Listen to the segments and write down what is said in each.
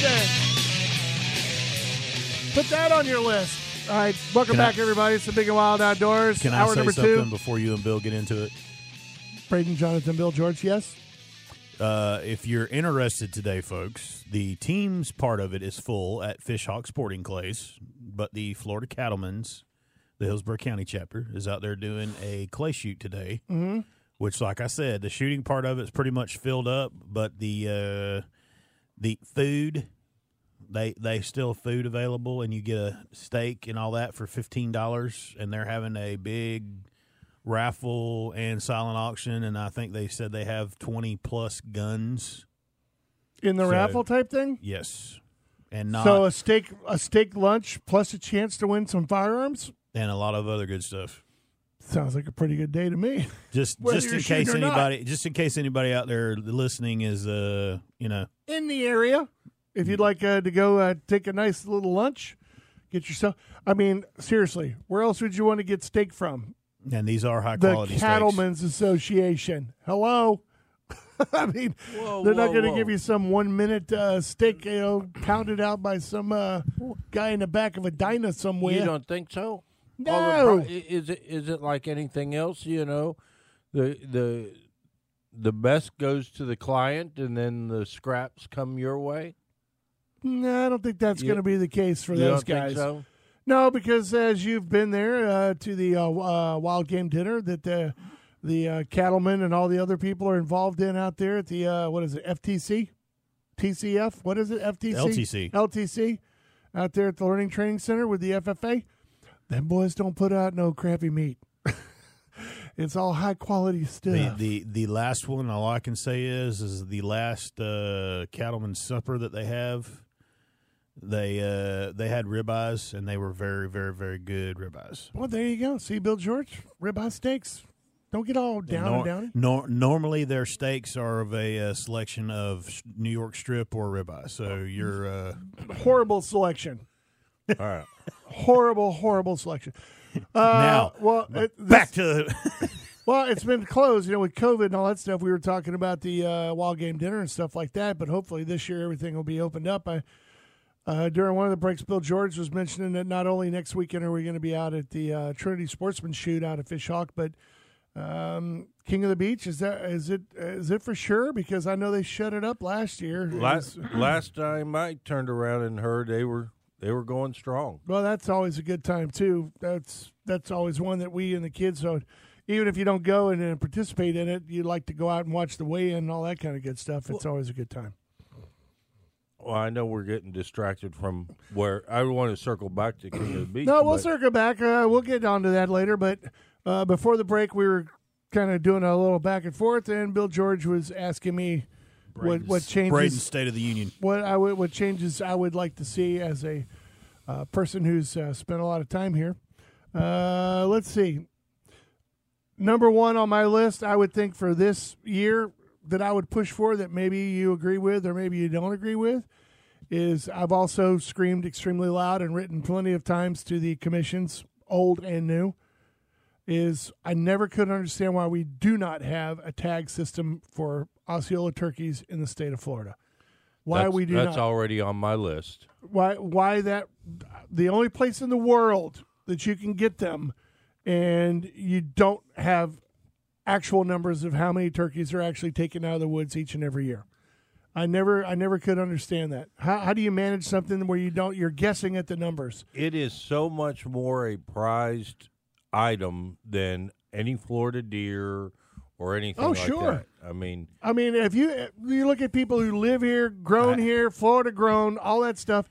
Day. Put that on your list. All right, welcome back, everybody. It's the Big and Wild Outdoors. Can I say something before you and Bill get into it? Braden, Jonathan, Bill, George, yes? If you're interested today, folks, the teams part of it is full at Fishhawk Sporting Clays, but the Florida Cattlemen's, the Hillsborough County chapter, is out there doing a clay shoot today, which, like I said, the shooting part of it is pretty much filled up, but the food, they still have food available, and you get a steak and all that for $15, and they're having a big raffle and silent auction, and I think they said they have 20-plus guns. In the raffle type thing? Yes. And so a steak lunch plus a chance to win some firearms? And a lot of other good stuff. Sounds like a pretty good day to me. Just in case anybody out there listening is in the area, if you'd like to go take a nice little lunch, get yourself. I mean, seriously, where else would you want to get steak from? And these are high quality. The Cattlemen's Association. Hello. I mean, they're not going to give you some 1 minute steak, pounded out by some guy in the back of a diner somewhere. You don't think so? No. Is it like anything else? You know, the best goes to the client, and then the scraps come your way. No, I don't think that's going to be the case for those guys. Think so? No, because as you've been there to the wild game dinner that the cattlemen and all the other people are involved in out there at the LTC out there at the Learning Training Center with the FFA. Them boys don't put out no crappy meat. It's all high-quality stuff. The last one, all I can say is the last cattleman's supper that they have, they had ribeyes, and they were very, very, very good ribeyes. Well, there you go. See, Bill George, ribeye steaks. Don't get all down and downy. Normally, their steaks are of a selection of New York strip or ribeye, so you're... horrible selection. All right. Horrible selection. It's been closed, with COVID and all that stuff. We were talking about the wild game dinner and stuff like that, but hopefully this year everything will be opened up. During one of the breaks, Bill George was mentioning that not only next weekend are we going to be out at the Trinity Sportsman Shoot out of Fishhawk, but King of the Beach is it for sure? Because I know they shut it up last year. Last time I turned around and heard they were going strong. Well, that's always a good time, too. That's always one that we and the kids, so even if you don't go and participate in it, you like to go out and watch the weigh-in and all that kind of good stuff. It's always a good time. Well, I know we're getting distracted from where I want to circle back to King of the Beach. No, we'll circle back. We'll get onto that later. But before the break, we were kind of doing a little back and forth, and Bill George was asking me what changes? Braden's State of the Union. What changes I would like to see as a person who's spent a lot of time here. Let's see. Number one on my list, I would think for this year that I would push for that maybe you agree with or maybe you don't agree with is I've also screamed extremely loud and written plenty of times to the commissions, old and new, is I never could understand why we do not have a tag system for Osceola turkeys in the state of Florida. That's already on my list. Why that? The only place in the world that you can get them, and you don't have actual numbers of how many turkeys are actually taken out of the woods each and every year. I never could understand that. How do you manage something where you're guessing at the numbers? It is so much more a prized item than any Florida deer or anything that. I mean, if you look at people who live here, grown here, Florida grown, all that stuff,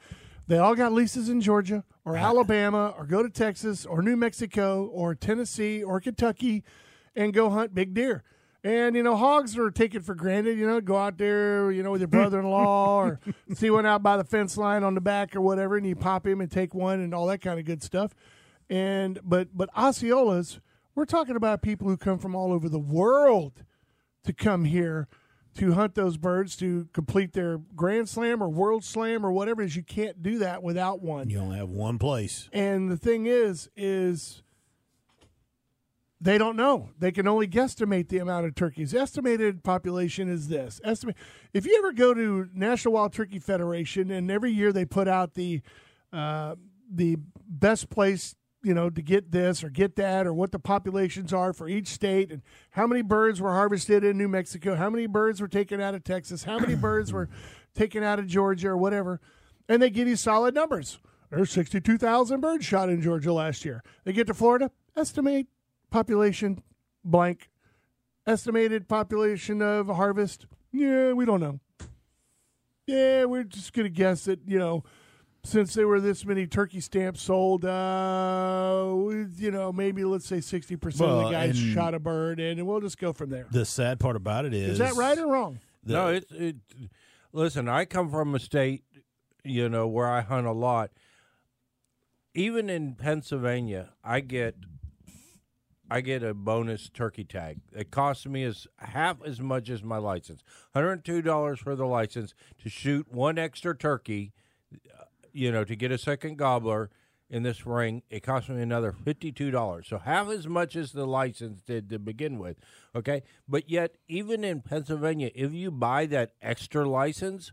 they all got leases in Georgia or Alabama or go to Texas or New Mexico or Tennessee or Kentucky and go hunt big deer. And, you know, hogs are taken for granted. You know, go out there, you know, with your brother-in-law or see one out by the fence line on the back or whatever, and you pop him and take one and all that kind of good stuff. And but Osceolas, we're talking about people who come from all over the world to come here to hunt those birds, to complete their Grand Slam or World Slam or whatever it is. You can't do that without one. You only have one place. And the thing is they don't know. They can only guesstimate the amount of turkeys. Estimated population is this. If you ever go to National Wild Turkey Federation, and every year they put out the best place, you know, to get this or get that, or what the populations are for each state, and how many birds were harvested in New Mexico, how many birds were taken out of Texas, how many birds were taken out of Georgia or whatever, and they give you solid numbers. There's 62,000 birds shot in Georgia last year. They get to Florida, estimate population blank, estimated population of harvest. Yeah, we don't know. Yeah, we're just going to guess that, you know, since there were this many turkey stamps sold, you know, maybe let's say 60% of the guys shot a bird, and we'll just go from there. The sad part about it is that right or wrong? No, it. Listen, I come from a state, you know, where I hunt a lot. Even in Pennsylvania, I get a bonus turkey tag. It costs me half as much as my license, $102 for the license to shoot one extra turkey. You know, to get a second gobbler in the spring, it cost me another $52. So half as much as the license did to begin with, okay? But yet, even in Pennsylvania, if you buy that extra license,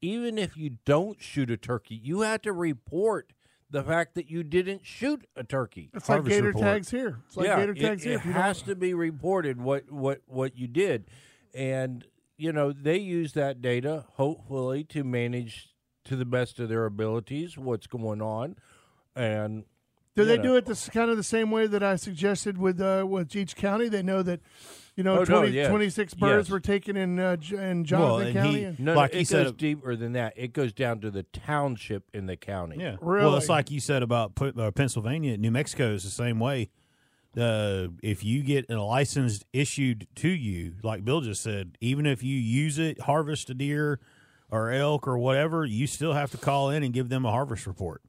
even if you don't shoot a turkey, you have to report the fact that you didn't shoot a turkey. It's like gator tags here. It's like gator tags here. It has to be reported what you did. And, you know, they use that data, hopefully, to manage to the best of their abilities what's going on. And do they do it kind of the same way that I suggested with each county? They know that, you know, 26 birds were taken in Jonathan County. It goes deeper than that. It goes down to the township in the county. Yeah, really? Well, it's like you said about Pennsylvania. New Mexico is the same way. If you get a license issued to you, like Bill just said, even if you use it, harvest a deer or elk or whatever, you still have to call in and give them a harvest report.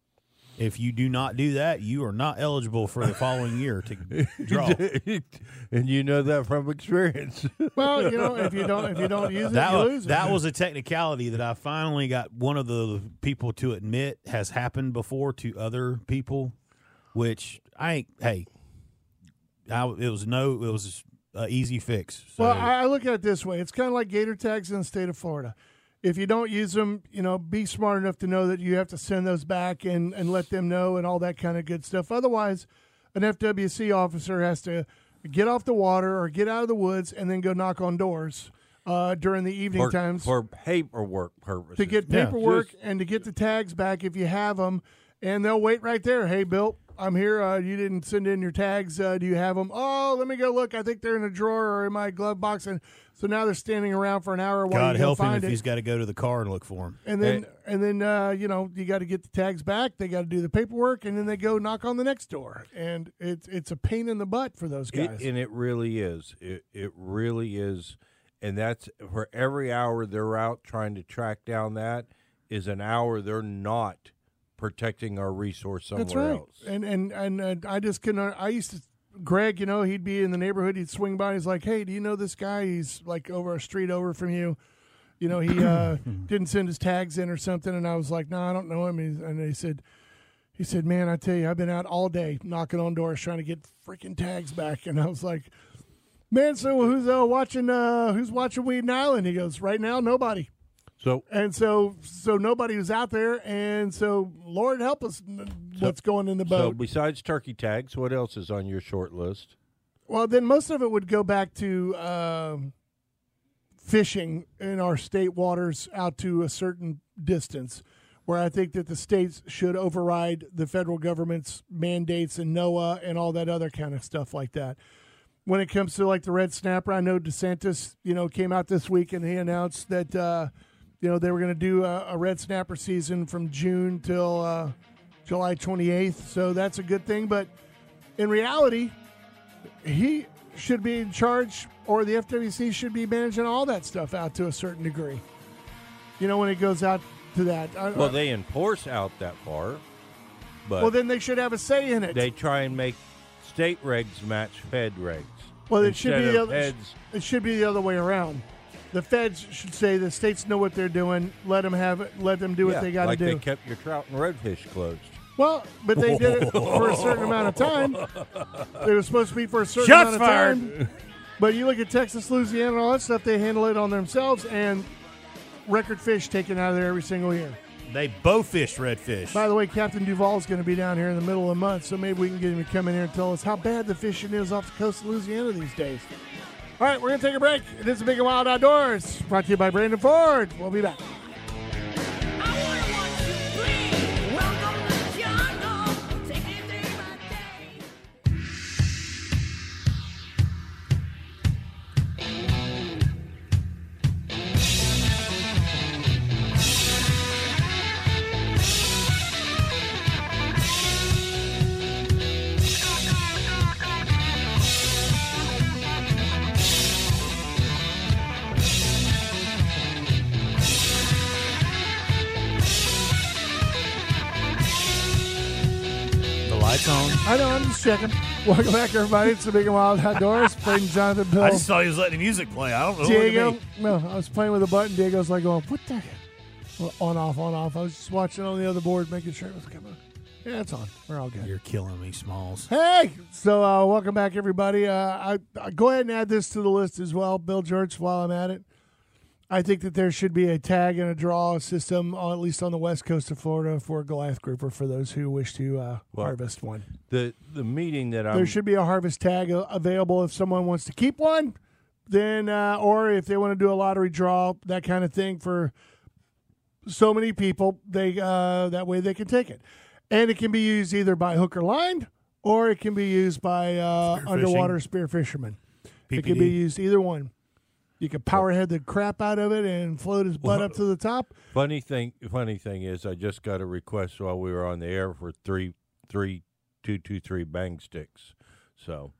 If you do not do that, you are not eligible for the following year to draw. And you know that from experience. Well, you know, if you don't use it, you lose it. That was a technicality that I finally got one of the people to admit has happened before to other people, which it was an easy fix. So. Well, I look at it this way. It's kind of like gator tags in the state of Florida. If you don't use them, you know, be smart enough to know that you have to send those back and let them know and all that kind of good stuff. Otherwise, an FWC officer has to get off the water or get out of the woods and then go knock on doors during the evening times. For paperwork purposes. To get paperwork and to get the tags back if you have them. And they'll wait right there. Hey, Bill, I'm here. You didn't send in your tags. Do you have them? Oh, let me go look. I think they're in a drawer or in my glove box. And so now they're standing around for an hour while God you help find him if it. He's got to go to the car and look for them. And then you know, you got to get the tags back. They got to do the paperwork, and then they go knock on the next door. And it's a pain in the butt for those guys. It really is. It really is. And that's for every hour they're out trying to track down that is an hour they're not protecting our resource somewhere That's right. else. And I just couldn't. I used to, Greg, you know, he'd be in the neighborhood. He'd swing by. He's like, hey, do you know this guy? He's like over a street over from you. You know, he didn't send his tags in or something. And I was like, no, I don't know him. And he said, man, I tell you, I've been out all day knocking on doors trying to get freaking tags back. And I was like, man, so who's watching Weedon Island? He goes, right now, nobody. So nobody was out there, and so Lord help us, what's going in the boat. So besides turkey tags, what else is on your short list? Well, then most of it would go back to fishing in our state waters out to a certain distance, where I think that the states should override the federal government's mandates and NOAA and all that other kind of stuff like that. When it comes to like the red snapper, I know DeSantis, you know, came out this week and he announced that you know, they were going to do a red snapper season from June till July 28th, so that's a good thing. But in reality, he should be in charge, or the FWC should be managing all that stuff out to a certain degree. You know, when it goes out to that. Well, they enforce out that far. But well, then they should have a say in it. They try and make state regs match Fed regs. Well, it should be the other. It should be the other way around. The feds should say the states know what they're doing. Let them do what they got to do. Like they kept your trout and redfish closed. Well, but they did it for a certain amount of time. They were supposed to be for a certain amount of time. But you look at Texas, Louisiana, and all that stuff, they handle it on themselves, and record fish taken out of there every single year. They bow fish redfish. By the way, Captain Duvall is going to be down here in the middle of the month, so maybe we can get him to come in here and tell us how bad the fishing is off the coast of Louisiana these days. All right, we're going to take a break. It is the Big and Wild Outdoors, brought to you by Brandon Ford. We'll be back. I know, I'm just checking. Welcome back, everybody. It's the Big and Wild Outdoors. Playing Jonathan Bill. I just thought he was letting the music play. I don't know. Diego, no, I was playing with a button. Diego's like going, what the heck? Well, on, off, on, off. I was just watching on the other board, making sure it was coming. Yeah, it's on. We're all good. You're killing me, Smalls. Hey! So, welcome back, everybody. I go ahead and add this to the list as well, Bill George, while I'm at it. I think that there should be a tag and a draw system, at least on the west coast of Florida, for a Goliath grouper for those who wish to harvest one. The meeting that there should be a harvest tag available if someone wants to keep one, then or if they want to do a lottery draw, that kind of thing for so many people. They that way they can take it, and it can be used either by hook or line, or it can be used by underwater spear fishermen. PPD. It can be used either one. You can powerhead the crap out of it and float his butt up to the top. Funny thing is, I just got a request while we were on the air for three bang sticks. So,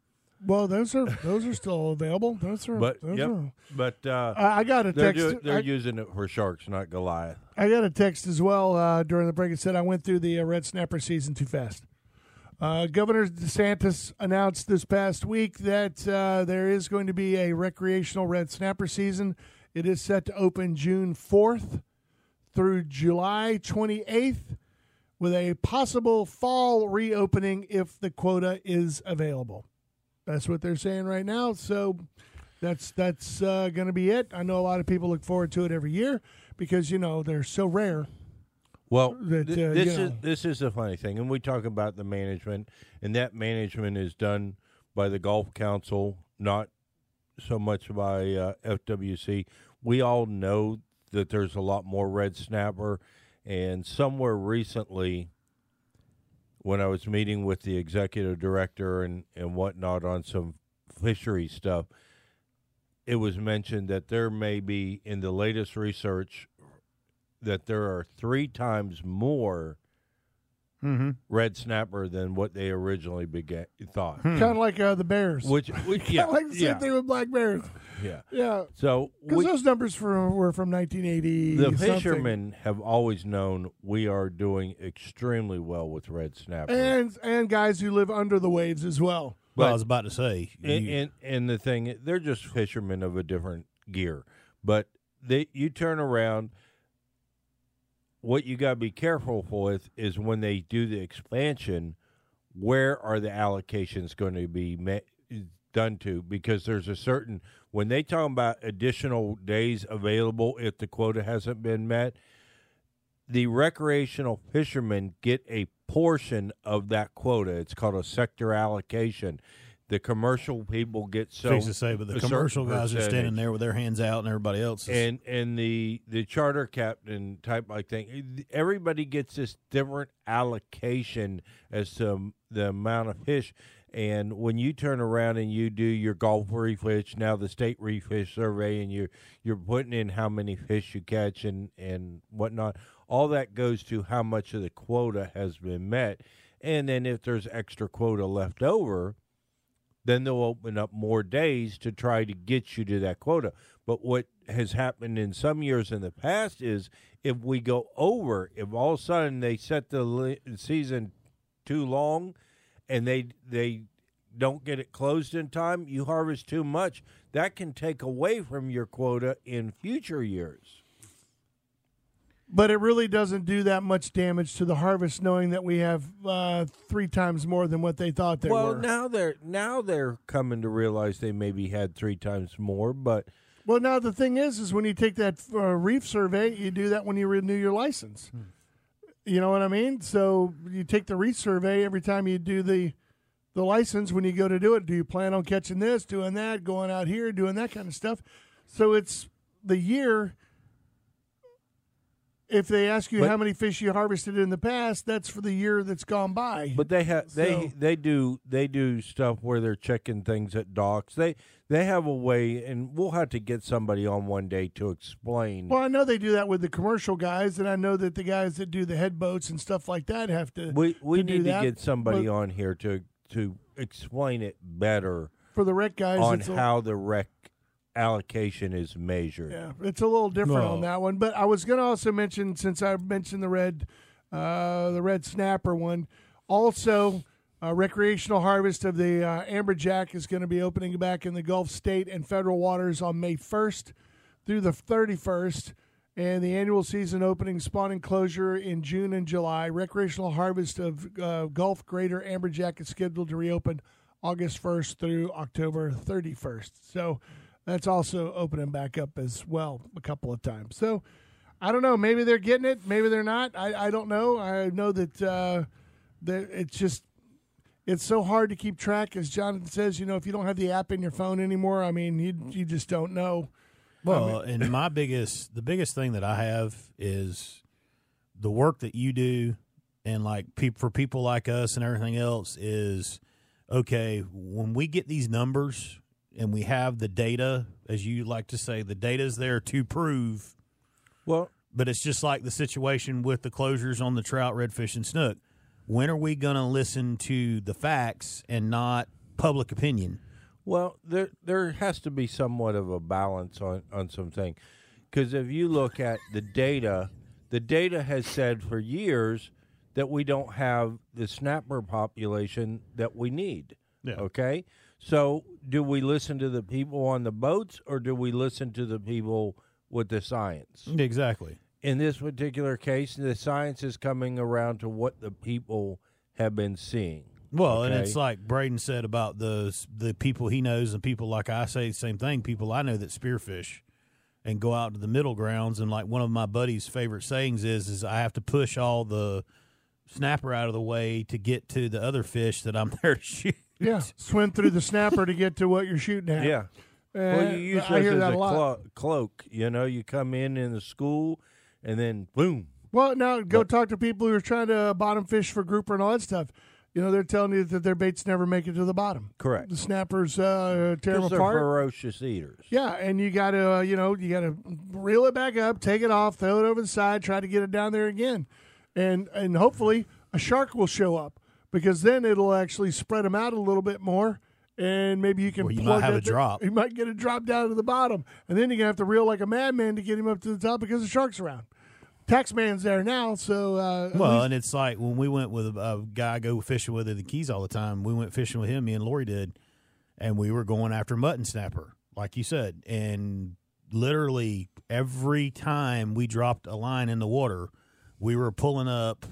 well, those are still available. I got a text. They're using it for sharks, not Goliath. I got a text as well during the break. It said I went through the red snapper season too fast. Governor DeSantis announced this past week that there is going to be a recreational red snapper season. It is set to open June 4th through July 28th with a possible fall reopening if the quota is available. That's what they're saying right now. So that's going to be it. I know a lot of people look forward to it every year because, you know, they're so rare. Well, this is the funny thing, and we talk about the management, and that management is done by the Gulf Council, not so much by FWC. We all know that there's a lot more red snapper, and somewhere recently when I was meeting with the executive director and whatnot on some fishery stuff, it was mentioned that there may be, in the latest research, that there are 3 times more red snapper than what they originally thought. Kind of like the bears. Kind of like the same thing with black bears. Yeah. So because those numbers were from 1980. The fishermen have always known we are doing extremely well with red snapper. And guys who live under the waves as well. Well, I was about to say. And the thing, they're just fishermen of a different gear. But you turn around. What you got to be careful with is when they do the expansion, where are the allocations going to be done to? Because there's a certain, when they talk about additional days available if the quota hasn't been met, the recreational fishermen get a portion of that quota. It's called a sector allocation. The commercial people get so. It's to say, but the commercial guys are standing there with their hands out, and everybody else is. And the charter captain type like thing. Everybody gets this different allocation as to the amount of fish. And when you turn around and you do your Gulf reef fish, now the state reef fish survey, and you're putting in how many fish you catch and whatnot. All that goes to how much of the quota has been met, and then if there's extra quota left over. then they'll open up more days to try to get you to that quota. But what has happened in some years in the past is if we go over, if all of a sudden they set the season too long and they don't get it closed in time, you harvest too much. That can take away from your quota in future years. But it really doesn't do that much damage to the harvest, knowing that we have 3 times more than what they thought they were. Well, now they're coming to realize they maybe had 3 times more, but well, now the thing is when you take that reef survey, you do that when you renew your license. You know what I mean? So you take the reef survey every time you do the license. When you go to do it, do you plan on catching this, doing that, going out here, doing that kind of stuff? So it's the year. If they ask you how many fish you harvested in the past, that's for the year that's gone by. But they do stuff where they're checking things at docks. They have a way, and we'll have to get somebody on one day to explain. Well, I know they do that with the commercial guys, and I know that the guys that do the head boats and stuff like that have to. We need to get somebody on here to explain it better for the wreck guys on how the wreck allocation is measured. Yeah, it's a little different on that one. But I was going to also mention, since I mentioned the red snapper one, also recreational harvest of the amberjack is going to be opening back in the Gulf State and federal waters on May 1st through the 31st, and the annual season opening spawn and closure in June and July. Recreational harvest of Gulf greater amberjack is scheduled to reopen August 1st through October 31st. So that's also opening back up as well a couple of times. So, I don't know. Maybe they're getting it. Maybe they're not. I don't know. I know that it's so hard to keep track, as Jonathan says. You know, if you don't have the app in your phone anymore, I mean, you just don't know. Well, I mean, and the biggest thing that I have is the work that you do, and like for people like us and everything else is, okay, when we get these numbers and we have the data, as you like to say, the data is there to prove. Well, but it's just like the situation with the closures on the trout, redfish, and snook. When are we going to listen to the facts and not public opinion? Well, there has to be somewhat of a balance on something. Because if you look at the data has said for years that we don't have the snapper population that we need. Yeah. Okay? So do we listen to the people on the boats, or do we listen to the people with the science? Exactly. In this particular case, the science is coming around to what the people have been seeing. Well, okay? And it's like Braden said about the people he knows and people like I say the same thing, people I know that spearfish and go out to the middle grounds. And like one of my buddy's favorite sayings is I have to push all the snapper out of the way to get to the other fish that I'm there to shoot. Yeah, swim through the snapper to get to what you're shooting at. Yeah. Well, you use I hear that a lot. Cloak. You know, you come in the school, and then boom. Well, now go talk to people who are trying to bottom fish for grouper and all that stuff. You know, they're telling you that their baits never make it to the bottom. Correct. The snappers tear them apart. They're ferocious eaters. Yeah, and you got to, reel it back up, take it off, throw it over the side, try to get it down there again. And hopefully a shark will show up, because then it'll actually spread them out a little bit more, and maybe you can plug it. You might have a drop. You might get a drop down to the bottom, and then you're going to have to reel like a madman to get him up to the top because the shark's around. Taxman's there now, so... well, and it's like when we went with a guy I go fishing with in the Keys all the time, we went fishing with him, me and Lori did, and we were going after mutton snapper, like you said, and literally every time we dropped a line in the water, we were pulling up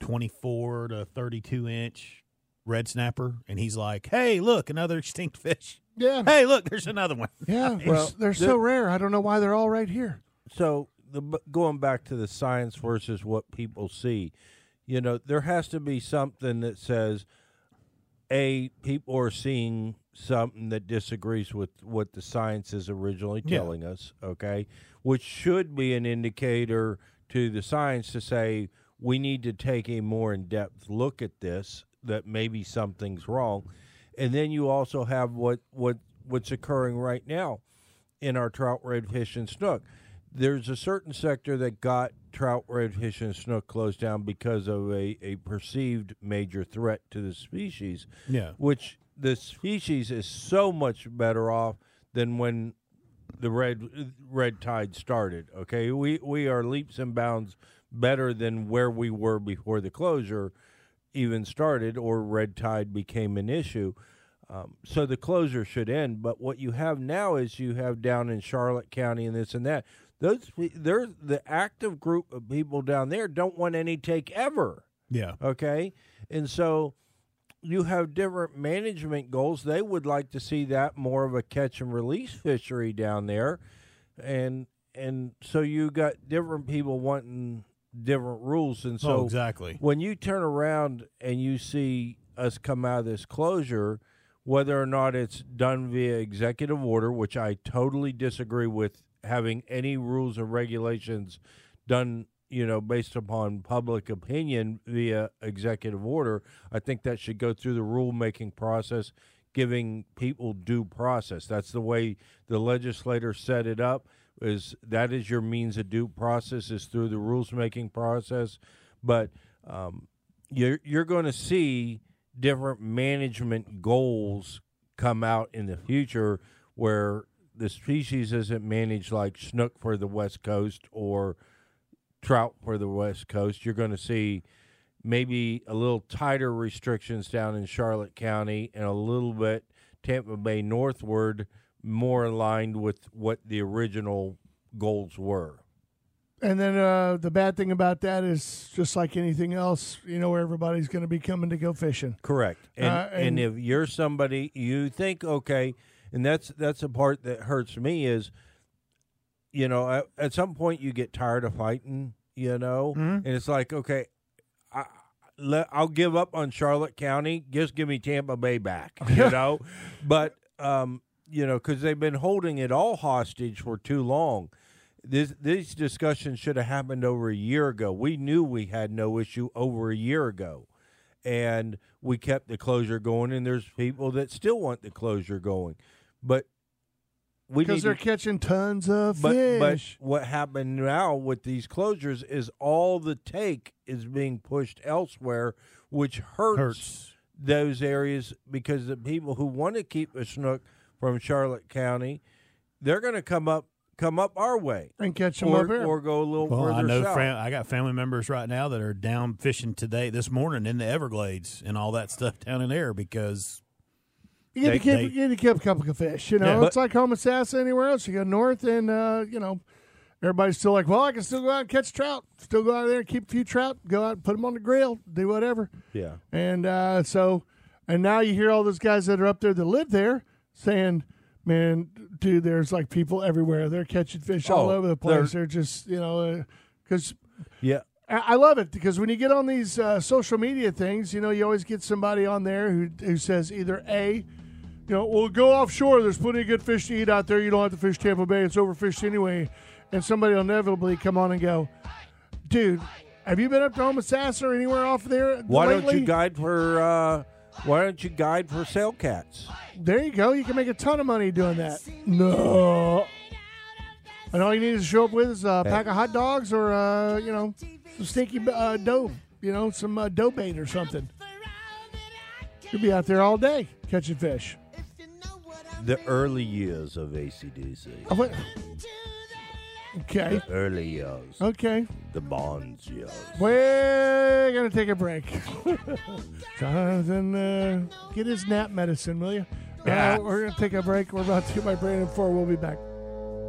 24 to 32 inch red snapper, and he's like, hey, look, another extinct fish. Yeah. Hey, look, there's another one. Yeah. I mean, well, they're so rare. I don't know why they're all right here. So going back to the science versus what people see, you know, there has to be something that says, A, people are seeing something that disagrees with what the science is originally telling us, okay, which should be an indicator to the science to say, we need to take a more in-depth look at this, that maybe something's wrong. And then you also have what's occurring right now in our trout, redfish, and snook. There's a certain sector that got trout, redfish, and snook closed down because of a perceived major threat to the species, which the species is so much better off than when the red tide started. Okay, we are leaps and bounds better than where we were before the closure even started or red tide became an issue. So the closure should end. But what you have now is you have down in Charlotte County and this and that. There's the active group of people down there don't want any take ever. Yeah. Okay. And so you have different management goals. They would like to see that more of a catch and release fishery down there. And so you got different people wanting different rules. And so exactly. When you turn around and you see us come out of this closure, whether or not it's done via executive order, which I totally disagree with having any rules or regulations done, you know, based upon public opinion via executive order. I think that should go through the rulemaking process, giving people due process. That's the way the legislator set it up, is that is your means of due process is through the rulemaking process. But you're going to see different management goals come out in the future where the species isn't managed like snook for the West Coast or trout for the West Coast. You're going to see maybe a little tighter restrictions down in Charlotte County and a little bit Tampa Bay northward more aligned with what the original goals were. And then the bad thing about that is just like anything else, you know, where everybody's going to be coming to go fishing. Correct. And if you're somebody, you think, okay, and that's the part that hurts me is, you know, at some point you get tired of fighting, you know, mm-hmm. and it's like, okay, I'll give up on Charlotte County. Just give me Tampa Bay back, you know. But, you know, because they've been holding it all hostage for too long. These discussions should have happened over a year ago. We knew we had no issue over a year ago. And we kept the closure going, and there's people that still want the closure going. But because they're catching tons of fish. But what happened now with these closures is all the take is being pushed elsewhere, which hurts those areas because the people who want to keep a snook from Charlotte County, they're going to come up our way and catch them up here, or go a little further south. I got family members right now that are down fishing this morning in the Everglades and all that stuff down in there because you get to keep a couple of fish. You know, yeah, it's like Homosassa anywhere else. You go north and you know, everybody's still like, well, I can still go out and catch trout. Still go out there and keep a few trout. Go out and put them on the grill. Do whatever. Yeah. And so now you hear all those guys that are up there that live there saying, man, dude, there's like people everywhere. They're catching fish all over the place. They're just, you know, because I love it because when you get on these social media things, you know, you always get somebody on there who says either A, you know, well, go offshore. There's plenty of good fish to eat out there. You don't have to fish Tampa Bay. It's overfished anyway. And somebody will inevitably come on and go, dude, have you been up to Homosassa or anywhere off there? Why don't you guide for sale cats? There you go. You can make a ton of money doing that. No. And all you need to show up with is a pack of hot dogs or, you know, some stinky dough, you know, some dough bait or something. You'll be out there all day catching fish. The early years of AC/DC. Okay. The early years. Okay. The Bonds years. We're going to take a break. Jonathan, get his nap medicine, will you? Yeah. We're going to take a break. We're about to get my Brandon Ford. We'll be back.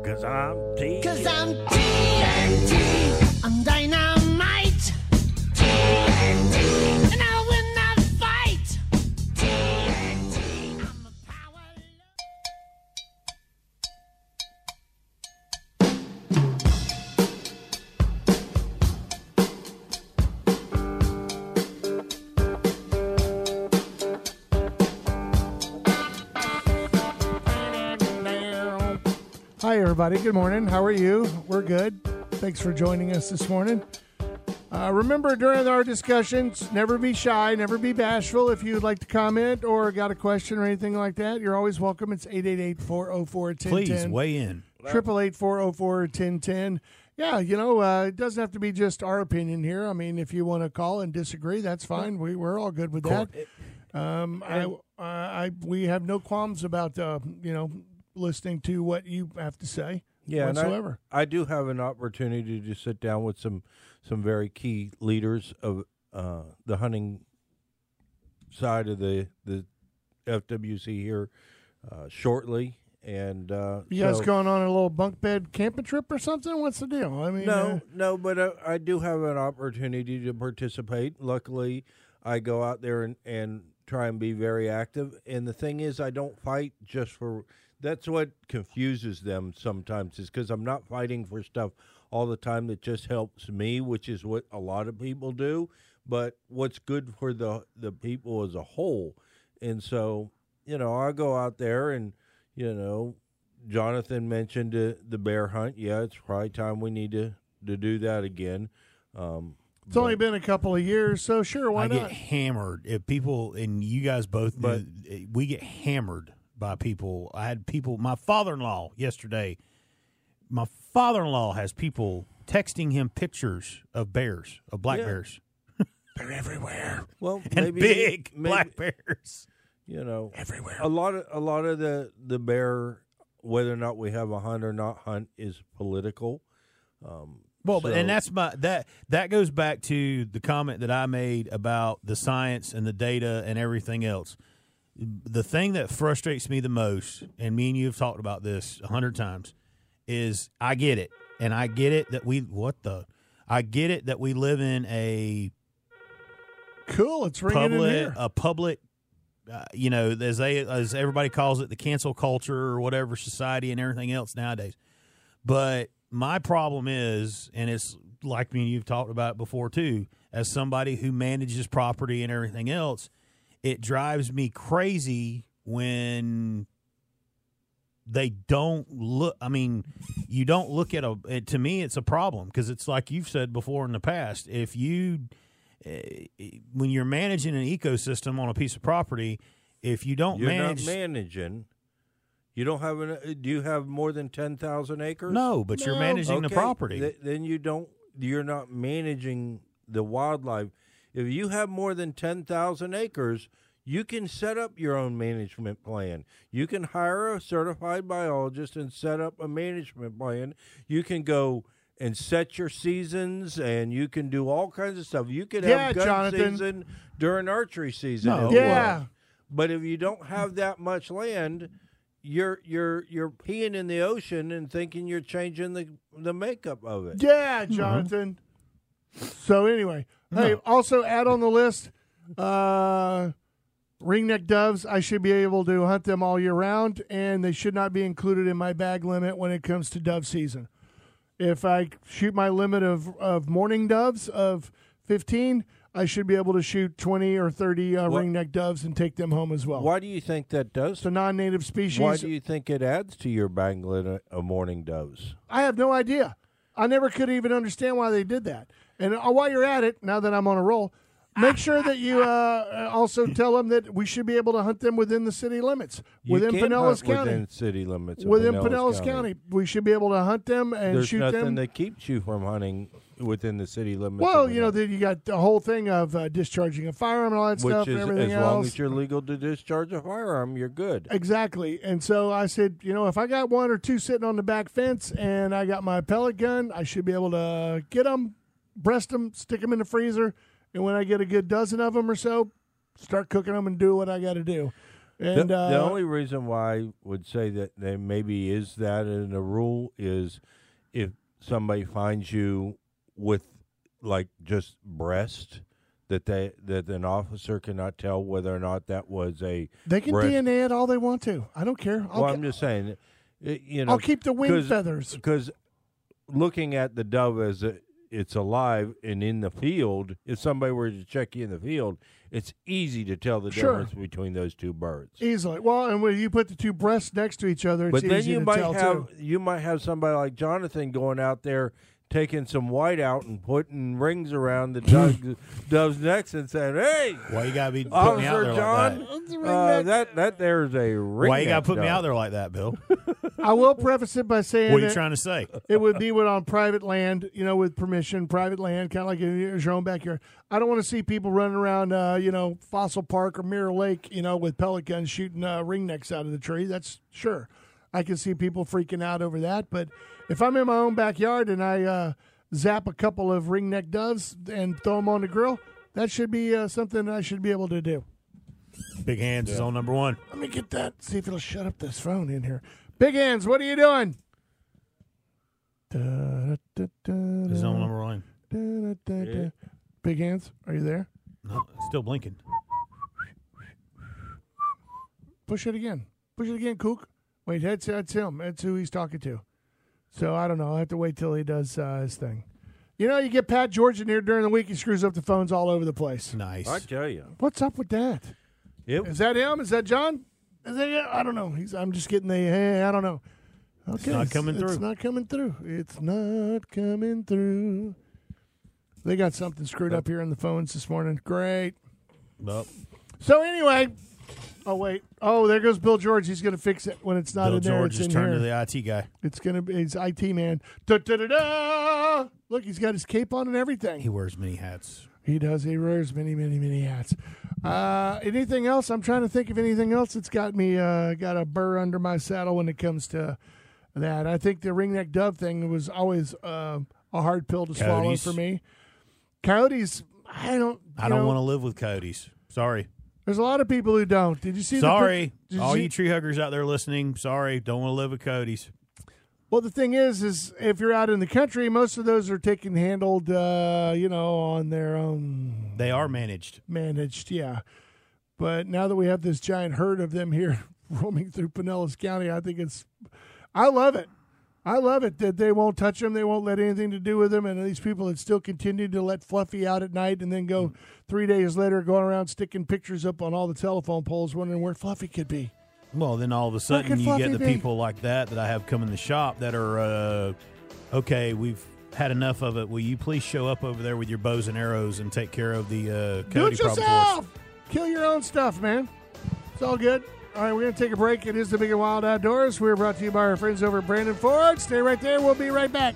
Because I'm TNT. I'm dynamite. TNT. And I will not fight. TNT. I'm a power. Hi, everybody. Good morning. How are you? We're good. Thanks for joining us this morning. Remember, during our discussions, never be shy, never be bashful. If you'd like to comment or got a question or anything like that, you're always welcome. It's 888-404-1010. Please weigh in. 888-404-1010. Yeah, you know, it doesn't have to be just our opinion here. I mean, if you want to call and disagree, that's fine. We're all good with that. we have no qualms about listening to what you have to say. Yeah, whatsoever. And I do have an opportunity to sit down with some very key leaders of the hunting side of the FWC here shortly. And you guys going on a little bunk bed camping trip or something? What's the deal? I mean, no, but I do have an opportunity to participate. Luckily, I go out there and try and be very active. And the thing is, I don't fight just for. That's what confuses them sometimes, is because I'm not fighting for stuff all the time that just helps me, which is what a lot of people do. But what's good for the people as a whole. And so, I go out there and. Jonathan mentioned the bear hunt. Yeah, it's probably time we need to do that again. It's only been a couple of years, so sure, why not? I get hammered. If people, and you guys both, we get hammered by people. I had people, my father-in-law yesterday, my father-in-law has people texting him pictures of bears, of black bears. They're everywhere. Well, maybe black bears. Everywhere. A lot of the bear, whether or not we have a hunt or not hunt, is political. And that's that goes back to the comment that I made about the science and the data and everything else. The thing that frustrates me the most, and me and you have talked about this 100 times, is I get it, and I get it that I get it that we live in a public. As everybody calls it, the cancel culture or whatever, society and everything else nowadays. But my problem is, and it's like me and you've talked about it before too, as somebody who manages property and everything else, it drives me crazy when they don't look. I mean, you don't look at to me, it's a problem, because it's like you've said before in the past, if you – when you're managing an ecosystem on a piece of property, if you don't you don't have do you have more than 10,000 acres? No, but you're managing the property. Then you're not managing the wildlife. If you have more than 10,000 acres, you can set up your own management plan. You can hire a certified biologist and set up a management plan. You can go and set your seasons, and you can do all kinds of stuff. You could have gun season during archery season. No. Yeah. But if you don't have that much land, you're peeing in the ocean and thinking you're changing the makeup of it. Yeah, Jonathan. Mm-hmm. So anyway, hey, also add on the list ringneck doves. I should be able to hunt them all year round, and they should not be included in my bag limit when it comes to dove season. If I shoot my limit of mourning doves of 15, I should be able to shoot 20 or 30 ringneck doves and take them home as well. Why do you think that does? It's a non-native species. Why do you think it adds to your bag limit of mourning doves? I have no idea. I never could even understand why they did that. And while you're at it, now that I'm on a roll, make sure that you also tell them that we should be able to hunt them within the city limits, within Pinellas County. Within city limits, within Pinellas County, we should be able to hunt them and shoot them. There's nothing that keeps you from hunting within the city limits. Well, then you got the whole thing of discharging a firearm and all that stuff, and everything else. As long as you're legal to discharge a firearm, you're good. Exactly. And so I said, if I got one or two sitting on the back fence and I got my pellet gun, I should be able to get them, breast them, stick them in the freezer. And when I get a good dozen of them or so, start cooking them and do what I got to do. And the only reason why I would say that there maybe is that in the rule is if somebody finds you with, just breast, that an officer cannot tell whether or not that was a They can breast. DNA it all they want to. I don't care. I'm just saying. I'll keep the wing feathers. Because looking at the dove as it's alive and in the field, if somebody were to check you in the field, it's easy to tell the difference between those two birds. Easily. Well, and when you put the two breasts next to each other, it's easy to tell, too. But then you might have somebody like Jonathan going out there taking some white out and putting rings around the dove's necks and saying, "Hey, why you gotta be putting me out there, John? Like that there's a ring." Why you gotta put me out there like that, Bill? I will preface it by saying, what are you trying to say? It would be on private land, you know, with permission, private land, kind of like your own backyard. I don't want to see people running around, you know, Fossil Park or Mirror Lake, you know, with pelicans shooting ringnecks out of the tree. That's sure. I can see people freaking out over that. But if I'm in my own backyard and I zap a couple of ringneck doves and throw them on the grill, that should be something I should be able to do. Big Hands is on number one. Let me get that. See if it'll shut up this phone in here. Big Hands, what are you doing? It's on number one. Yeah. Big Hands, are you there? No, it's still blinking. Push it again. Push it again, Kook. Wait, that's him. That's who he's talking to. So I don't know. I have to wait till he does his thing. You know, you get Pat George in here during the week, he screws up the phones all over the place. Nice. I tell you. What's up with that? Yep. Is that him? Is that John? Is that him? I don't know. I'm just getting the, hey, I don't know. Okay. It's not coming through. It's not coming through. It's not coming through. They got something screwed up here on the phones this morning. Great. Nope. So anyway. Oh, wait. Oh, there goes Bill George. He's going to fix it when it's not Bill in there. Bill George just turned to the IT guy. It's going to be his IT man. Da-da-da-da! Look, he's got his cape on and everything. He wears many hats. He does. He wears many, many, many hats. Anything else? I'm trying to think of anything else that's got me got a burr under my saddle when it comes to that. I think the ringneck dove thing was always a hard pill to swallow for me. Coyotes, I don't want to live with coyotes. Sorry. There's a lot of people who don't. Did you see? Sorry, all you tree huggers out there listening. Sorry, don't want to live with coyotes. Well, the thing is if you're out in the country, most of those are taken handled, you know, on their own. They are managed. Managed, yeah. But now that we have this giant herd of them here roaming through Pinellas County, I love it. I love it that they won't touch them. They won't let anything to do with them. And these people that still continue to let Fluffy out at night and then go 3 days later going around sticking pictures up on all the telephone poles wondering where Fluffy could be. Well, then all of a sudden you get the people like that I have come in the shop that are, okay, we've had enough of it. Will you please show up over there with your bows and arrows and take care of the coyote problem? Do it yourself! Kill your own stuff, man. It's all good. All right, we're going to take a break. It is the Big and Wild Outdoors. We're brought to you by our friends over at Brandon Ford. Stay right there. We'll be right back.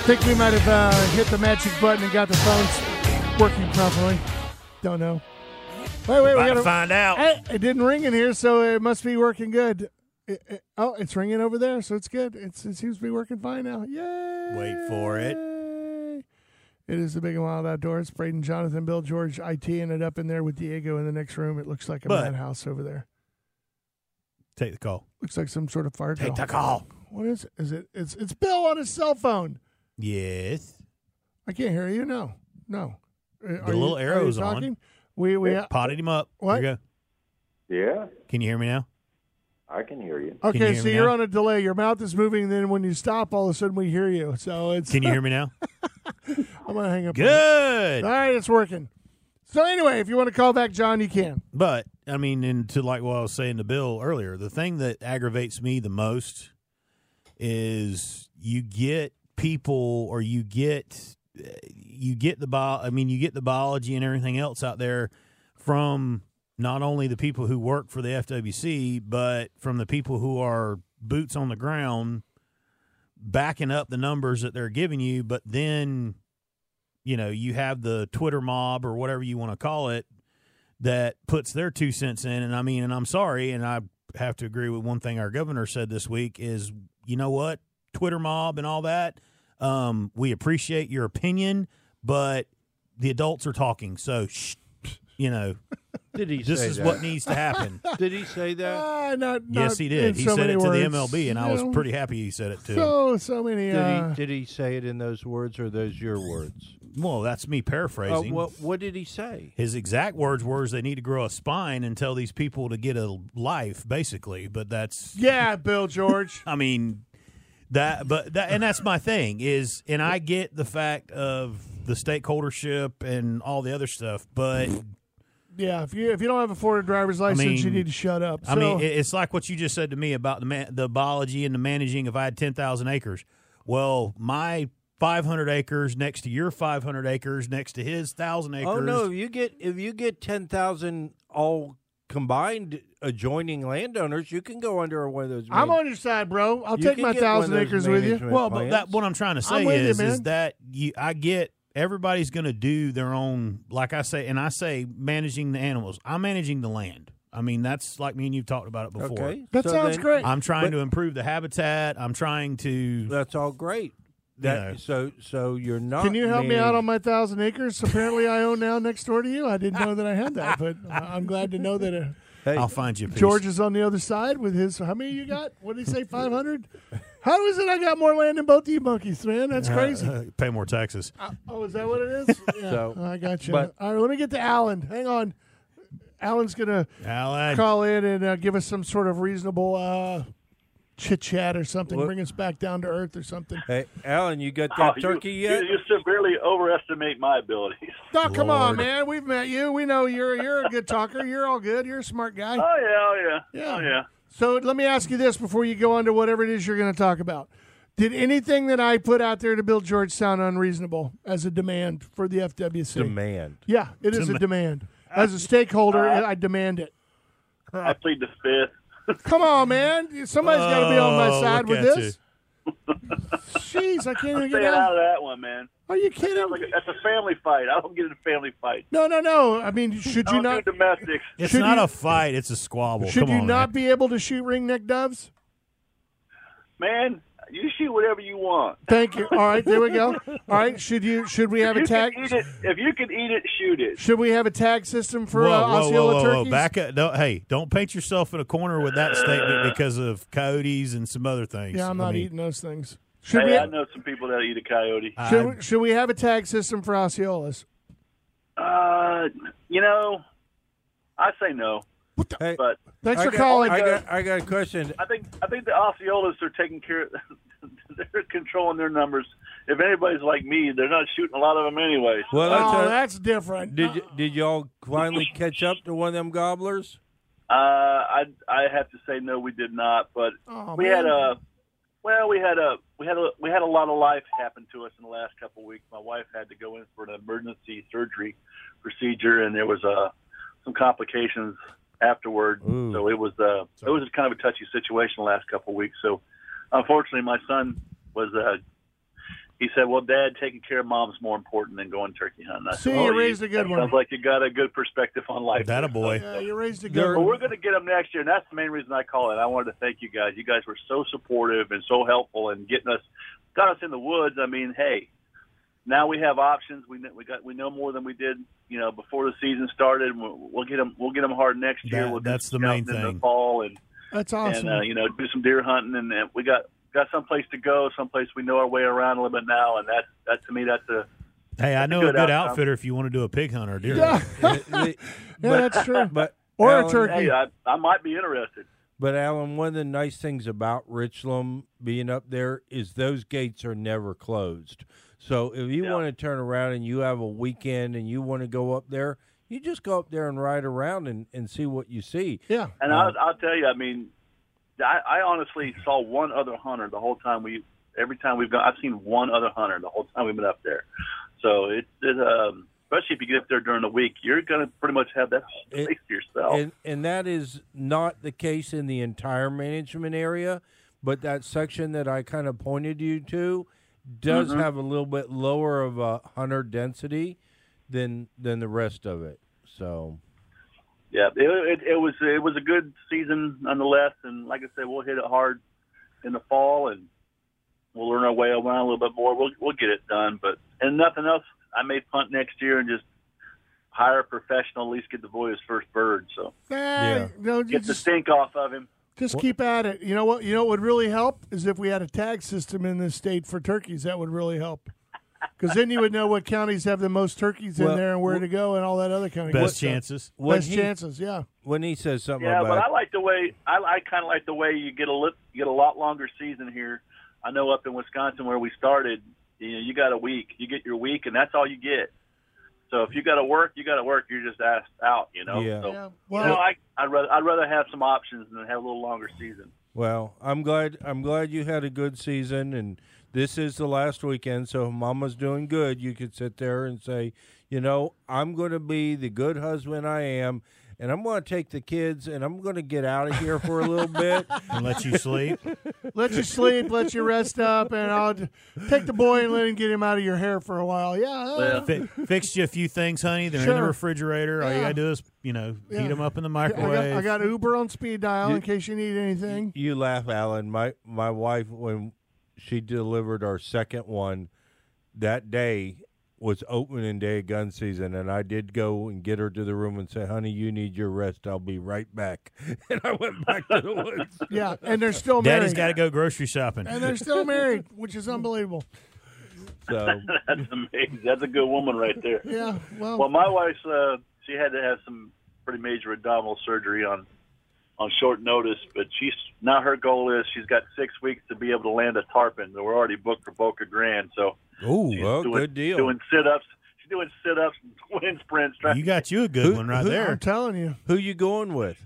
I think we might have hit the magic button and got the phones working properly. Don't know. Wait, we got to find out. Hey, it didn't ring in here, so it must be working good. Oh, it's ringing over there, so it's good. It seems to be working fine now. Yay! Wait for it. It is the Big and Wild Outdoors. Braden, Jonathan, Bill, George, IT ended up in there with Diego in the next room. It looks like a madhouse over there. Take the call. Looks like some sort of fire. Take the call. What is it? Is it? It's Bill on his cell phone. Yes. I can't hear you. No. The little arrow's on. We potted him up. What? There you go. Yeah. Can you hear me now? I can hear you. Okay, so you're on a delay. Your mouth is moving, and then when you stop, all of a sudden we hear you. So it's. Can you hear me now? I'm going to hang up. Good. All right, it's working. So anyway, if you want to call back John, you can. But, I mean, and to like what I was saying to Bill earlier, the thing that aggravates me the most is you get people, or you get the biology and everything else out there from not only the people who work for the FWC, but from the people who are boots on the ground backing up the numbers that they're giving you. But then, you know, you have the Twitter mob or whatever you want to call it that puts their 2 cents in. And I mean, and I'm sorry, and I have to agree with one thing our governor said this week is, you know what, Twitter mob and all that, we appreciate your opinion, but the adults are talking, so you know. Did he this say is that? What needs to happen. Did he say that? Yes, he did. He said it to the MLB, and I was pretty happy he said it too. So many. Did he say it in those words, or are those your words? Well, that's me paraphrasing. What did he say? His exact words were they need to grow a spine and tell these people to get a life, basically. But that's Bill George. I mean, But that's my thing is, and I get the fact of the stakeholdership and all the other stuff, but yeah, if you don't have a Florida driver's license, you need to shut up. So, I mean, it's like what you just said to me about the biology and the managing of I had 10,000 acres. Well, my 500 acres next to your 500 acres next to his 1,000 acres. Oh no, if you get 10,000 all combined adjoining landowners, you can go under one of those. I'm on your side, bro. I'll take my 1,000 acres with you. Well, but that what I'm trying to say is that I get everybody's going to do their own, like I say, and I say managing the animals. I'm managing the land. I mean, that's like me and you've talked about it before. Okay. That sounds great. I'm trying to improve the habitat. I'm trying to. That's all great. So you're not. Can you help me out on my 1,000 acres? Apparently, I own now next door to you. I didn't know that I had that, but I'm glad to know that. I'll find you. George is on the other side with his. How many you got? What did he say? 500. How is it I got more land than both of you monkeys, man? That's crazy. Pay more taxes. Is that what it is? Yeah, so, I got you. But, all right, let me get to Alan. Hang on. Alan's gonna call in and give us some sort of reasonable. Chit-chat or something, bring us back down to earth or something. Hey, Alan, you got that turkey yet? You severely overestimate my abilities. Oh, come on, man. We've met you. We know you're a good talker. You're all good. You're a smart guy. Oh, yeah. So let me ask you this before you go on to whatever it is you're going to talk about. Did anything that I put out there to Bill George sound unreasonable as a demand for the FWC? Demand. Yeah, it is a demand. As a stakeholder, I demand it. I plead the fifth. Come on, man. Somebody's got to be on my side with this. Jeez, I can't even get out of that one, man. Are you kidding? That's a family fight. I don't get in a family fight. No. I mean, should you not? Domestics. It's not a fight. It's a squabble. Should you not be able to shoot ringneck doves? Man, you shoot whatever you want. Thank you. All right, there we go. All right, should we have a tag? If you can eat it, shoot it. Should we have a tag system for Osceola turkeys? Back up! No, hey, don't paint yourself in a corner with that statement because of coyotes and some other things. Yeah, I'm not eating those things. I know some people that eat a coyote. Should we have a tag system for Osceolas? I say no. Hey, but thanks for calling. I got a question. I think the Osceolas are taking care of they're controlling their numbers. If anybody's like me, they're not shooting a lot of them anyway. Well, that's different. Did y'all finally catch up to one of them gobblers? I have to say no, we did not. But we had a lot of life happen to us in the last couple of weeks. My wife had to go in for an emergency surgery procedure, and there was some complications afterward. Ooh. So it was just kind of a touchy situation the last couple of weeks. So unfortunately my son was he said, well, Dad, taking care of mom's more important than going turkey hunting. You raised a good one. Sounds like you got a good perspective on life. That a boy. Yeah, you raised a good one. But we're going to get them next year, and that's the main reason I call it. I wanted to thank you guys. You guys were so supportive and so helpful in got us in the woods. I mean, hey, now we have options. We know more than we did, before the season started. We'll get them hard next year. That's the main thing. In the fall, and that's awesome. And do some deer hunting, and we got someplace to go, someplace we know our way around a little bit now. And that to me, that's a good outfitter if you want to do a pig hunt or deer. Yeah, that's true. Or Alan, a turkey. Hey, I might be interested. But Alan, one of the nice things about Richland being up there is those gates are never closed. So if you want to turn around and you have a weekend and you want to go up there, you just go up there and ride around and see what you see. Yeah. And I'll tell you, I honestly saw one other hunter the whole time. Every time we've gone, I've seen one other hunter the whole time we've been up there. So it's especially if you get up there during the week, you're going to pretty much have that whole place to yourself. And that is not the case in the entire management area, but that section that I kind of pointed you to does have a little bit lower of a hunter density than the rest of it. So, yeah, it was a good season nonetheless. And like I said, we'll hit it hard in the fall, and we'll learn our way around a little bit more. We'll get it done. But and nothing else, I may punt next year and just hire a professional. At least get the boy his first bird. So get the stink off of him. Just keep at it. You know what? You know what would really help is if we had a tag system in this state for turkeys. That would really help, because then you would know what counties have the most turkeys in there and where to go and all that other kind of best stuff. Chances. Best chances. When he says something about it. Yeah, but I kind of like the way you get a lot longer season here I know up in Wisconsin where we started, you know, you got a week. You get your week, and that's all you get. So if you got to work, you got to work. You're just asked out, you know. Yeah. So, yeah. Well, you know, I'd rather have some options than have a little longer season. Well, I'm glad you had a good season, and this is the last weekend. So if Mama's doing good, you could sit there and say, you know, I'm going to be the good husband I am, and I'm going to take the kids, and I'm going to get out of here for a little bit. And let you sleep. Let you rest up, and I'll take the boy and let him get him out of your hair for a while. Yeah. Well, fixed you a few things, honey. They're in the refrigerator. Yeah. All you got to do is, you know, heat them up in the microwave. I got Uber on speed dial in case you need anything. You laugh, Alan. My wife, when she delivered our second one, that day was opening day of gun season, and I did go and get her to the room and say, honey, you need your rest. I'll be right back. And I went back to the woods. Yeah, and they're still married. Daddy's got to go grocery shopping. And they're still married, which is unbelievable. So that's amazing. That's a good woman right there. Yeah, well, my wife's, she had to have some pretty major abdominal surgery on short notice, but now her goal is she's got 6 weeks to be able to land a tarpon. We're already booked for Boca Grande, so good deal. Doing sit-ups. She's doing sit-ups and wind sprints. You got you a good one right there. I'm telling you. Who you going with?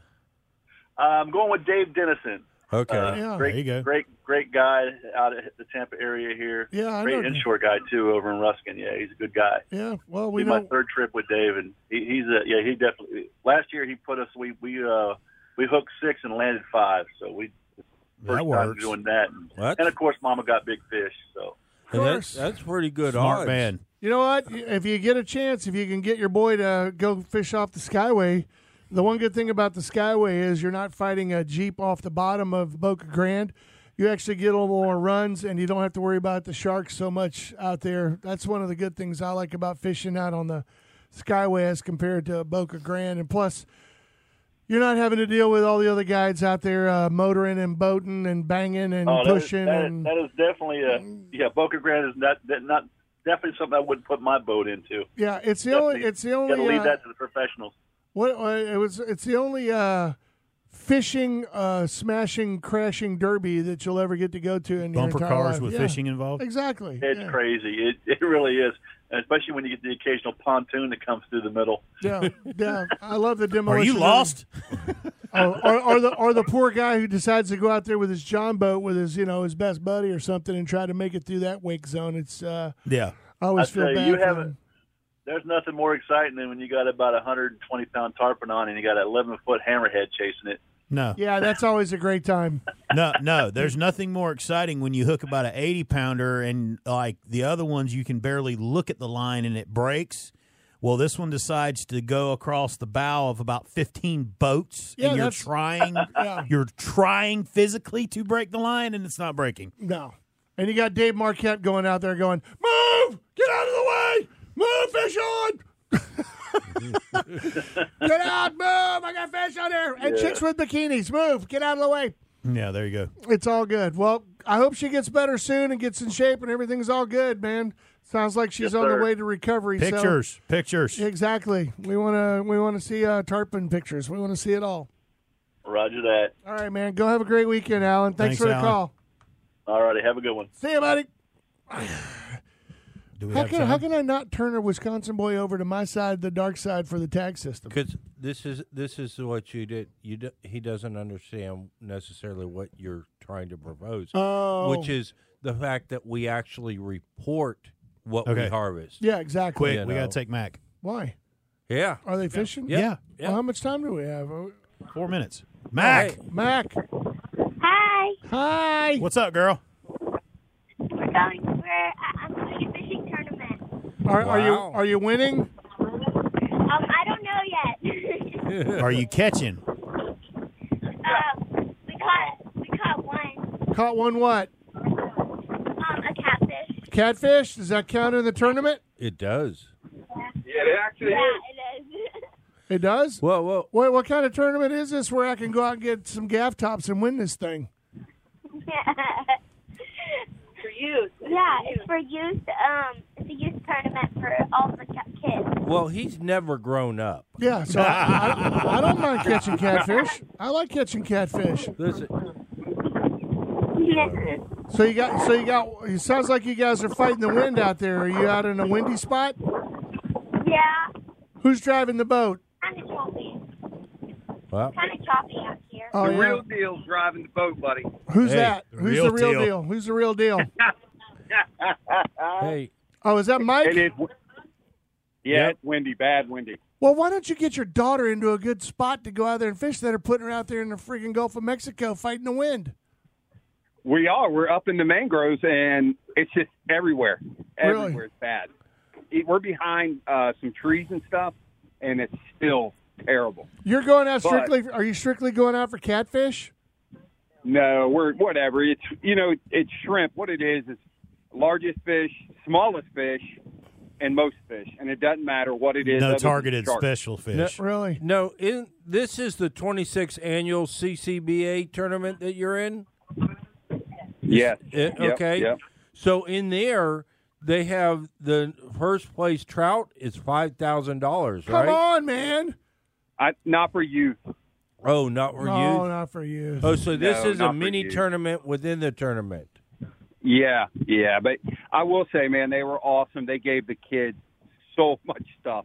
I'm going with Dave Dennison. Okay. Great, there you go. Great guy out of the Tampa area here. Yeah, great inshore guy, too, over in Ruskin. Yeah, he's a good guy. Yeah, well, we know. My third trip with Dave, and he's definitely – last year he put us – we hooked 6 and landed 5, so we – first time doing that. And, of course, Mama got big fish, so – That's pretty good. Smart man. You know what? If you get a chance, if you can get your boy to go fish off the Skyway, the one good thing about the Skyway is you're not fighting a Jeep off the bottom of Boca Grande. You actually get a little more runs, and you don't have to worry about the sharks so much out there. That's one of the good things I like about fishing out on the Skyway as compared to Boca Grande. And plus, you're not having to deal with all the other guides out there motoring and boating and banging and pushing. That is definitely Boca Grande is not definitely something I wouldn't put my boat into. Yeah, it's the only. It's the only. Got to leave that to the professionals. It's the only fishing, smashing, crashing derby that you'll ever get to go to in bumper your entire cars life. With fishing involved. Exactly. It's crazy. It really is. Especially when you get the occasional pontoon that comes through the middle. Yeah. I love the demolition. Are you lost? or the poor guy who decides to go out there with his John boat with his, you know, his best buddy or something and try to make it through that wake zone. It's I always feel bad. There's nothing more exciting than when you got about a 120-pound tarpon on and you got an 11-foot hammerhead chasing it. No. Yeah, that's always a great time. No. There's nothing more exciting when you hook about an 80-pounder and, like the other ones, you can barely look at the line and it breaks. Well, this one decides to go across the bow of about 15 boats, and you're trying, you're trying physically to break the line, and it's not breaking. No. And you got Dave Marquette going out there going, move! Get out of the way! Move, fish on! Get out, move! I got fish on there, and chicks with bikinis, move! Get out of the way. Yeah, there you go. It's all good. Well, I hope she gets better soon and gets in shape, and everything's all good, man. Sounds like she's on the way to recovery. Pictures. Exactly. We want to see tarpon pictures. We want to see it all. Roger that. All right, man. Go have a great weekend, Alan. Thanks for the call. All righty, have a good one. See you, buddy. How can I not turn a Wisconsin boy over to my side, the dark side, for the tag system? Because this is what you did. He doesn't understand necessarily what you're trying to propose, which is the fact that we actually report what we harvest. Yeah, exactly. Quick, we got to take Mac. Why? Yeah. Are they fishing? Yeah. Well, how much time do we have? 4 minutes. Mac. Hey. Mac. Hi. What's up, girl? We're going where I'm going to fishing tournament. Are you winning? I don't know yet. Are you catching? We caught one. Caught one what? A catfish. Catfish? Does that count in the tournament? It does. Yeah, it actually is. It does. It does? Whoa. Wait, what kind of tournament is this where I can go out and get some gaff tops and win this thing? Yeah. Yeah, it's for youth. It's a youth tournament for all the kids. Well, he's never grown up. Yeah, so I don't mind catching catfish. I like catching catfish. Listen. So you got. It sounds like you guys are fighting the wind out there. Are you out in a windy spot? Yeah. Who's driving the boat? Kind of choppy. Wow. Kind of choppy out here. Oh, the real deal's driving the boat, buddy. Who's that? Who's the real deal? Who's the real deal? Hey. Oh, is that Mike? It is. Yeah, it's windy, bad windy. Well, why don't you get your daughter into a good spot to go out there and fish that are putting her out there in the freaking Gulf of Mexico fighting the wind? We are. We're up in the mangroves, and it's just everywhere. Everywhere really? It's bad. We're behind some trees and stuff, and it's still terrible. You're going out strictly – are you strictly going out for catfish? No, we're – whatever. It's it's shrimp. What it is largest fish, smallest fish, and most fish, and it doesn't matter what it is. No targeted special fish. No, really? No, this is the 26th annual CCBA tournament that you're in? Yes. Okay. Yep. So in there, they have the first place trout is $5,000, right? Come on, man. Not for youth. Oh, not for youth? Oh, not for youth. Oh, so this is a mini tournament within the tournament. Yeah, but I will say, man, they were awesome. They gave the kids so much stuff.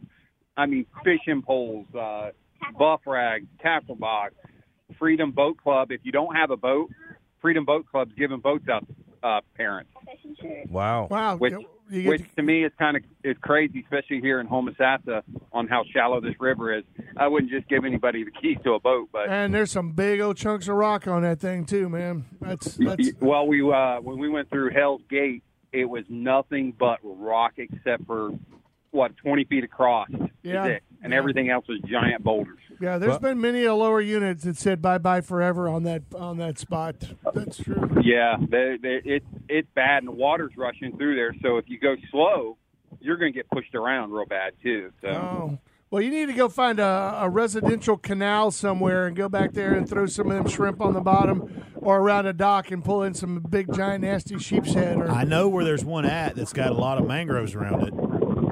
I mean, fishing poles, buff rags, tackle box, Freedom Boat Club. If you don't have a boat, Freedom Boat Club's giving boats out to parents. Wow. Which to me is kind of crazy, especially here in Homosassa on how shallow this river is. I wouldn't just give anybody the keys to a boat, but and there's some big old chunks of rock on that thing too, man. That's well, we when we went through Hell's Gate, it was nothing but rock except for 20 feet across. Yeah, and everything else was giant boulders. Yeah, there's been many a lower units that said bye bye forever on that spot. That's true. Yeah, it's bad, and the water's rushing through there. So if you go slow, you're going to get pushed around real bad too. So. Oh. Well, you need to go find a residential canal somewhere and go back there and throw some of them shrimp on the bottom or around a dock and pull in some big, giant, nasty sheep's head. I know where there's one that's got a lot of mangroves around it.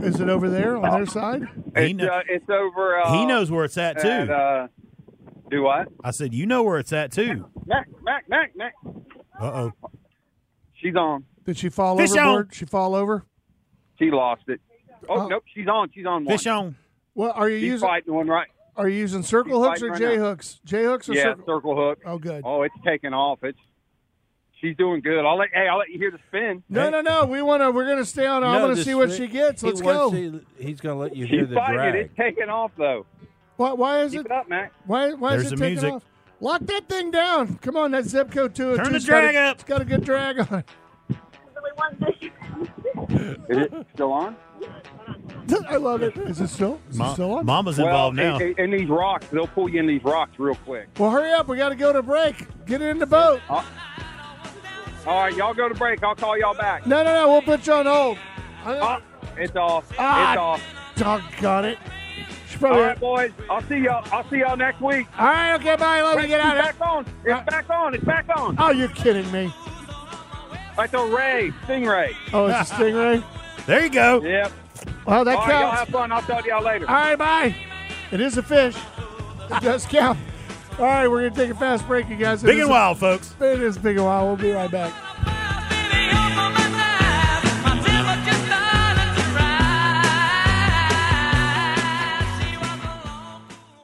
Is it over there on their side? It's over. He knows where it's at, too. Do what? I said, you know where it's at, too. Mac. Uh-oh. She's on. Did she fall overboard? She fall over? She lost it. Oh, nope. She's on. She's on one. Fish on. Well, are you using circle hooks or J-hooks? J-hooks or circle hooks? Oh, good. Oh, it's taking off. She's doing good. I'll let you hear the spin. No. We're gonna stay on. I'm gonna see what she gets. Let's go. He's gonna let you hear the drag. It's taking off though. Why is it? Keep it up, Mac. Why is it taking off? Lock that thing down. Come on, that zip code 202. Turn the drag up. It's got a good drag on it. Is it still on? I love it. Is it still? Is it still on? Mama's involved now. In these rocks, they'll pull you in these rocks real quick. Well, hurry up. We got to go to break. Get in the boat. All right, y'all go to break. I'll call y'all back. No. We'll put you on hold. It's off. It's off. Doggone it. All right, boys. I'll see y'all. I'll see y'all next week. All right. Okay. Bye. Let me get out of here. It's back on. Oh, you're kidding me. That's a stingray. Oh, it's a stingray. There you go. Yep. Well, that counts. All right, y'all have fun. I'll talk to y'all later. All right, bye. It is a fish. It does count. All right, we're going to take a fast break, you guys. Big and wild, folks. It is big and wild. We'll be right back.